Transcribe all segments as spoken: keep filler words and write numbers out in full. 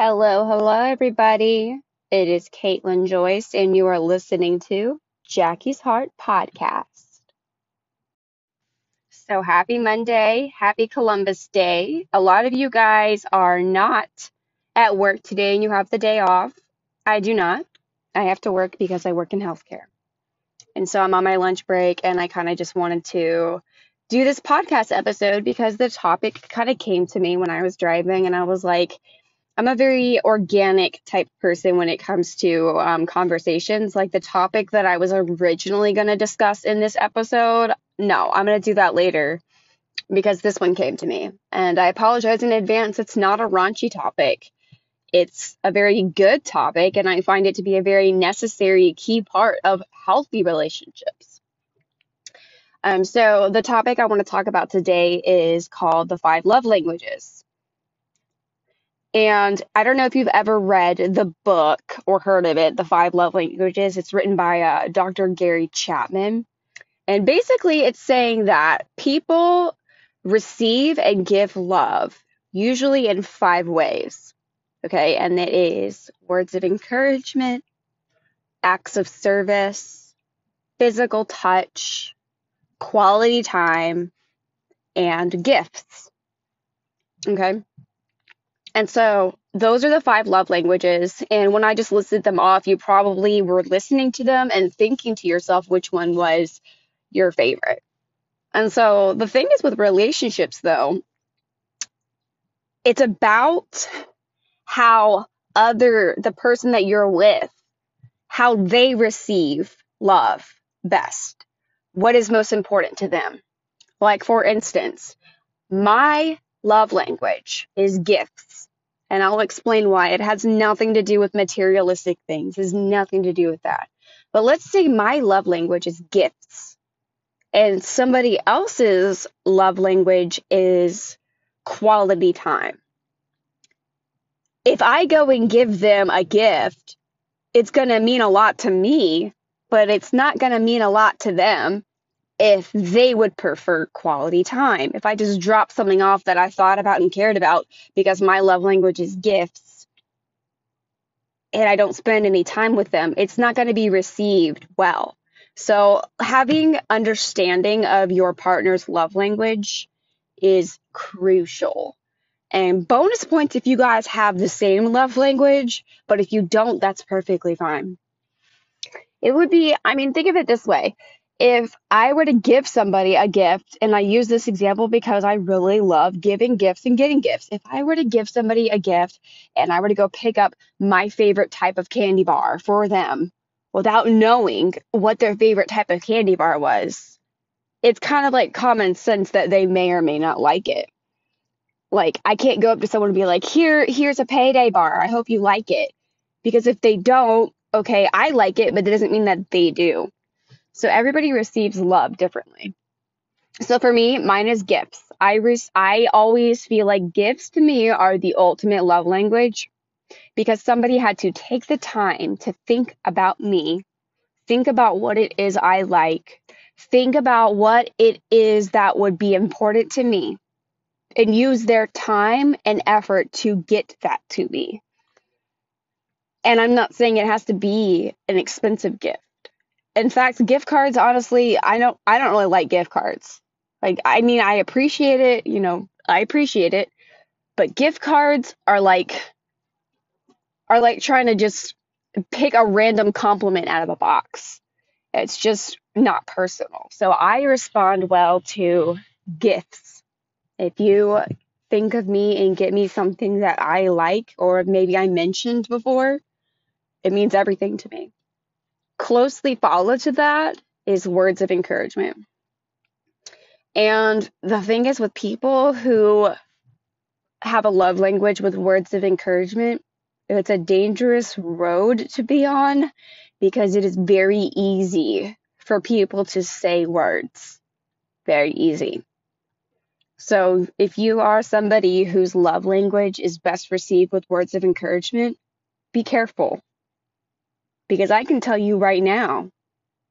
Hello, hello, everybody. It is Caitlin Joyce, and you are listening to Jackie's Heart Podcast. So happy Monday. Happy Columbus Day. A lot of you guys are not at work today, and you have the day off. I do not. I have to work because I work in healthcare. And so I'm on my lunch break, and I kind of just wanted to do this podcast episode because the topic kind of came to me when I was driving, and I was like, I'm a very organic type person when it comes to um, conversations. Like the topic that I was originally going to discuss in this episode, no, I'm going to do that later because this one came to me. And I apologize in advance. It's not a raunchy topic. It's a very good topic, and I find it to be a very necessary key part of healthy relationships. Um, so the topic I want to talk about today is called The Five Love Languages. And I don't know if you've ever read the book or heard of it, The Five Love Languages. It's written by uh, Doctor Gary Chapman. And basically it's saying that people receive and give love usually in five ways. Okay, and it is words of encouragement, acts of service, physical touch, quality time, and gifts. Okay. And so those are the five love languages. And when I just listed them off, you probably were listening to them and thinking to yourself which one was your favorite. And so the thing is with relationships, though, it's about how other, the person that you're with, how they receive love best. What is most important to them? Like, for instance, my love language is gifts, and I'll explain why. It has nothing to do with materialistic things. It has nothing to do with that. But let's say my love language is gifts, and somebody else's love language is quality time. If I go and give them a gift, it's going to mean a lot to me, but it's not going to mean a lot to them if they would prefer quality time. If I just drop something off that I thought about and cared about because my love language is gifts and I don't spend any time with them, it's not going to be received well. So having understanding of your partner's love language is crucial. And bonus points if you guys have the same love language, but if you don't, that's perfectly fine. It would be, I mean, think of it this way. If I were to give somebody a gift, and I use this example because I really love giving gifts and getting gifts. If I were to give somebody a gift and I were to go pick up my favorite type of candy bar for them without knowing what their favorite type of candy bar was, it's kind of like common sense that they may or may not like it. Like, I can't go up to someone and be like, here, here's a payday bar. I hope you like it. Because if they don't, okay, I like it, but it doesn't mean that they do. So everybody receives love differently. So for me, mine is gifts. I re- I always feel like gifts to me are the ultimate love language because somebody had to take the time to think about me, think about what it is I like, think about what it is that would be important to me, and use their time and effort to get that to me. And I'm not saying it has to be an expensive gift. In fact, gift cards, honestly, I don't I don't really like gift cards. Like, I mean, I appreciate it, you know, I appreciate it. But gift cards are like are like trying to just pick a random compliment out of a box. It's just not personal. So I respond well to gifts. If you think of me and get me something that I like, or maybe I mentioned before, it means everything to me. Closely followed to that is words of encouragement. And the thing is with people who have a love language with words of encouragement, it's a dangerous road to be on because it is very easy for people to say words. Very easy. So if you are somebody whose love language is best received with words of encouragement, be careful. Because I can tell you right now,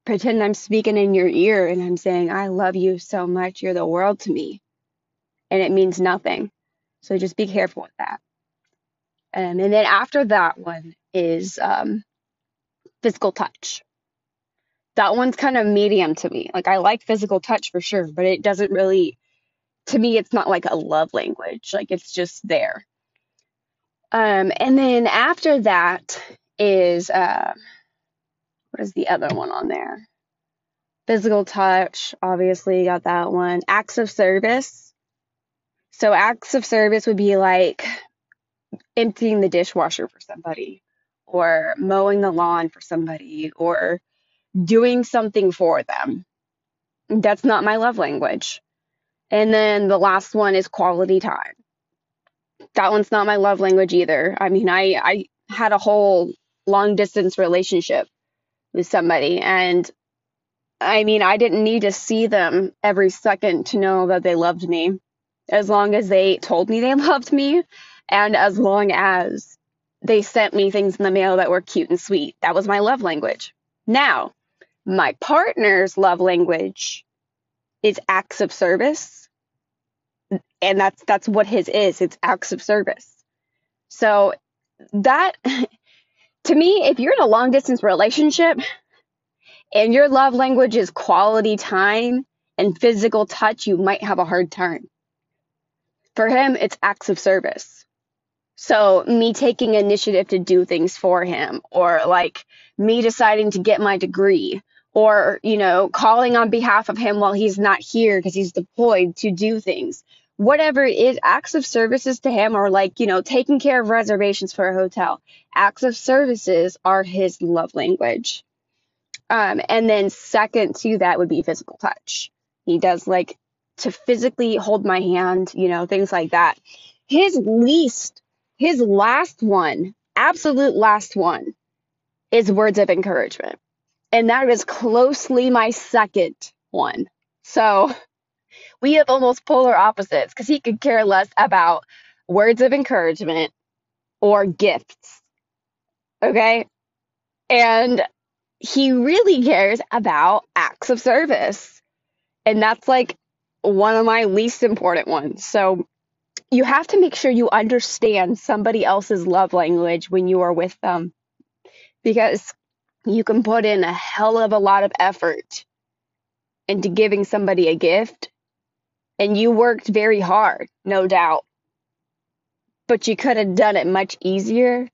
pretend I'm speaking in your ear and I'm saying, I love you so much. You're the world to me. And it means nothing. So just be careful with that. Um, and then after that one is um, physical touch. That one's kind of medium to me. Like, I like physical touch for sure, but it doesn't really, to me, it's not like a love language. Like, it's just there. Um, and then after that is, uh, what is the other one on there? Physical touch, obviously, got that one. Acts of service. So acts of service would be like emptying the dishwasher for somebody, or mowing the lawn for somebody, or doing something for them. That's not my love language. And then the last one is quality time. That one's not my love language either. I mean, I, I had a whole long distance relationship with somebody, and I mean, I didn't need to see them every second to know that they loved me. As long as they told me they loved me, and as long as they sent me things in the mail that were cute and sweet, that was my love language. Now, my partner's love language is acts of service, and that's that's what his is. It's acts of service. So that, to me, if you're in a long-distance relationship and your love language is quality time and physical touch, you might have a hard time. For him, it's acts of service. So me taking initiative to do things for him, or like me deciding to get my degree, or, you know, calling on behalf of him while he's not here because he's deployed to do things. Whatever it is, acts of services to him are like, you know, taking care of reservations for a hotel. Acts of services are his love language. Um, and then second to that would be physical touch. He does like to physically hold my hand, you know, things like that. His least, his last one, absolute last one, is words of encouragement. And that is closely my second one. So we have almost polar opposites, because he could care less about words of encouragement or gifts. Okay? And he really cares about acts of service. And that's like one of my least important ones. So you have to make sure you understand somebody else's love language when you are with them, because you can put in a hell of a lot of effort into giving somebody a gift, and you worked very hard, no doubt, but you could have done it much easier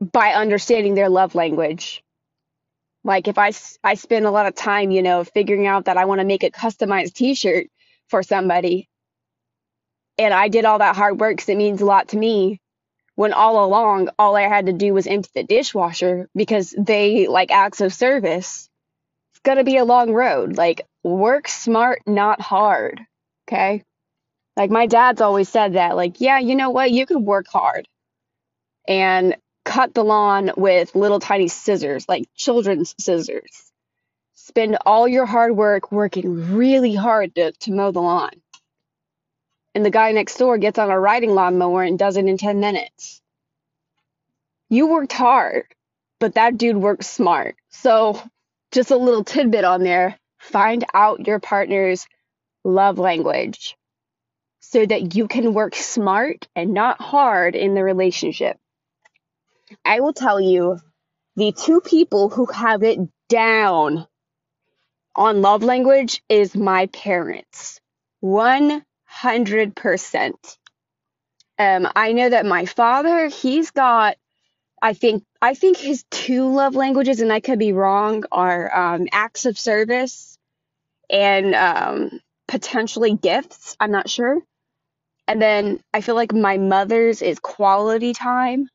by understanding their love language. Like, if I, I spend a lot of time, you know, figuring out that I want to make a customized t-shirt for somebody, and I did all that hard work because it means a lot to me, when all along, all I had to do was empty the dishwasher because they like acts of service. It's going to be a long road. Like, work smart, not hard. Okay? Like, my dad's always said that. Like, yeah, you know what? You could work hard and cut the lawn with little tiny scissors, like children's scissors. Spend all your hard work working really hard to, to mow the lawn. And the guy next door gets on a riding lawnmower and does it in ten minutes. You worked hard, but that dude worked smart. So just a little tidbit on there. Find out your partner's love language so that you can work smart and not hard in the relationship. I will tell you, the two people who have it down on love language is my parents. one hundred percent. Um, I know that my father, he's got, I think, I think his two love languages, and I could be wrong, are um, acts of service and um, potentially gifts. I'm not sure. And then I feel like my mother's is quality time.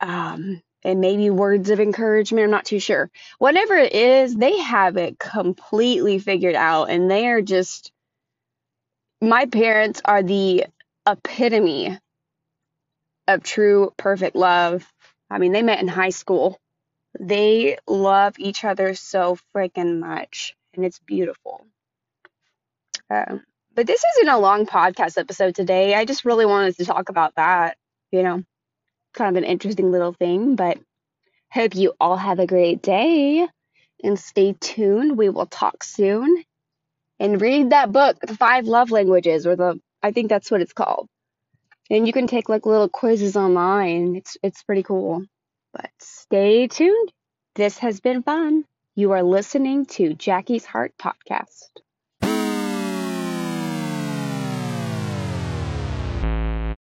Um, and maybe words of encouragement, I'm not too sure. Whatever it is, they have it completely figured out, and they are just, my parents are the epitome of true, perfect love. I mean, they met in high school. They love each other so freaking much, and it's beautiful. Um, but this isn't a long podcast episode today. I just really wanted to talk about that, you know. Kind of an interesting little thing, but hope you all have a great day and stay tuned. We will talk soon, and read that book, The Five Love Languages, or the, I think that's what it's called. And you can take like little quizzes online. It's it's pretty cool. But stay tuned. This has been fun. You are listening to Jackie's Heart Podcast.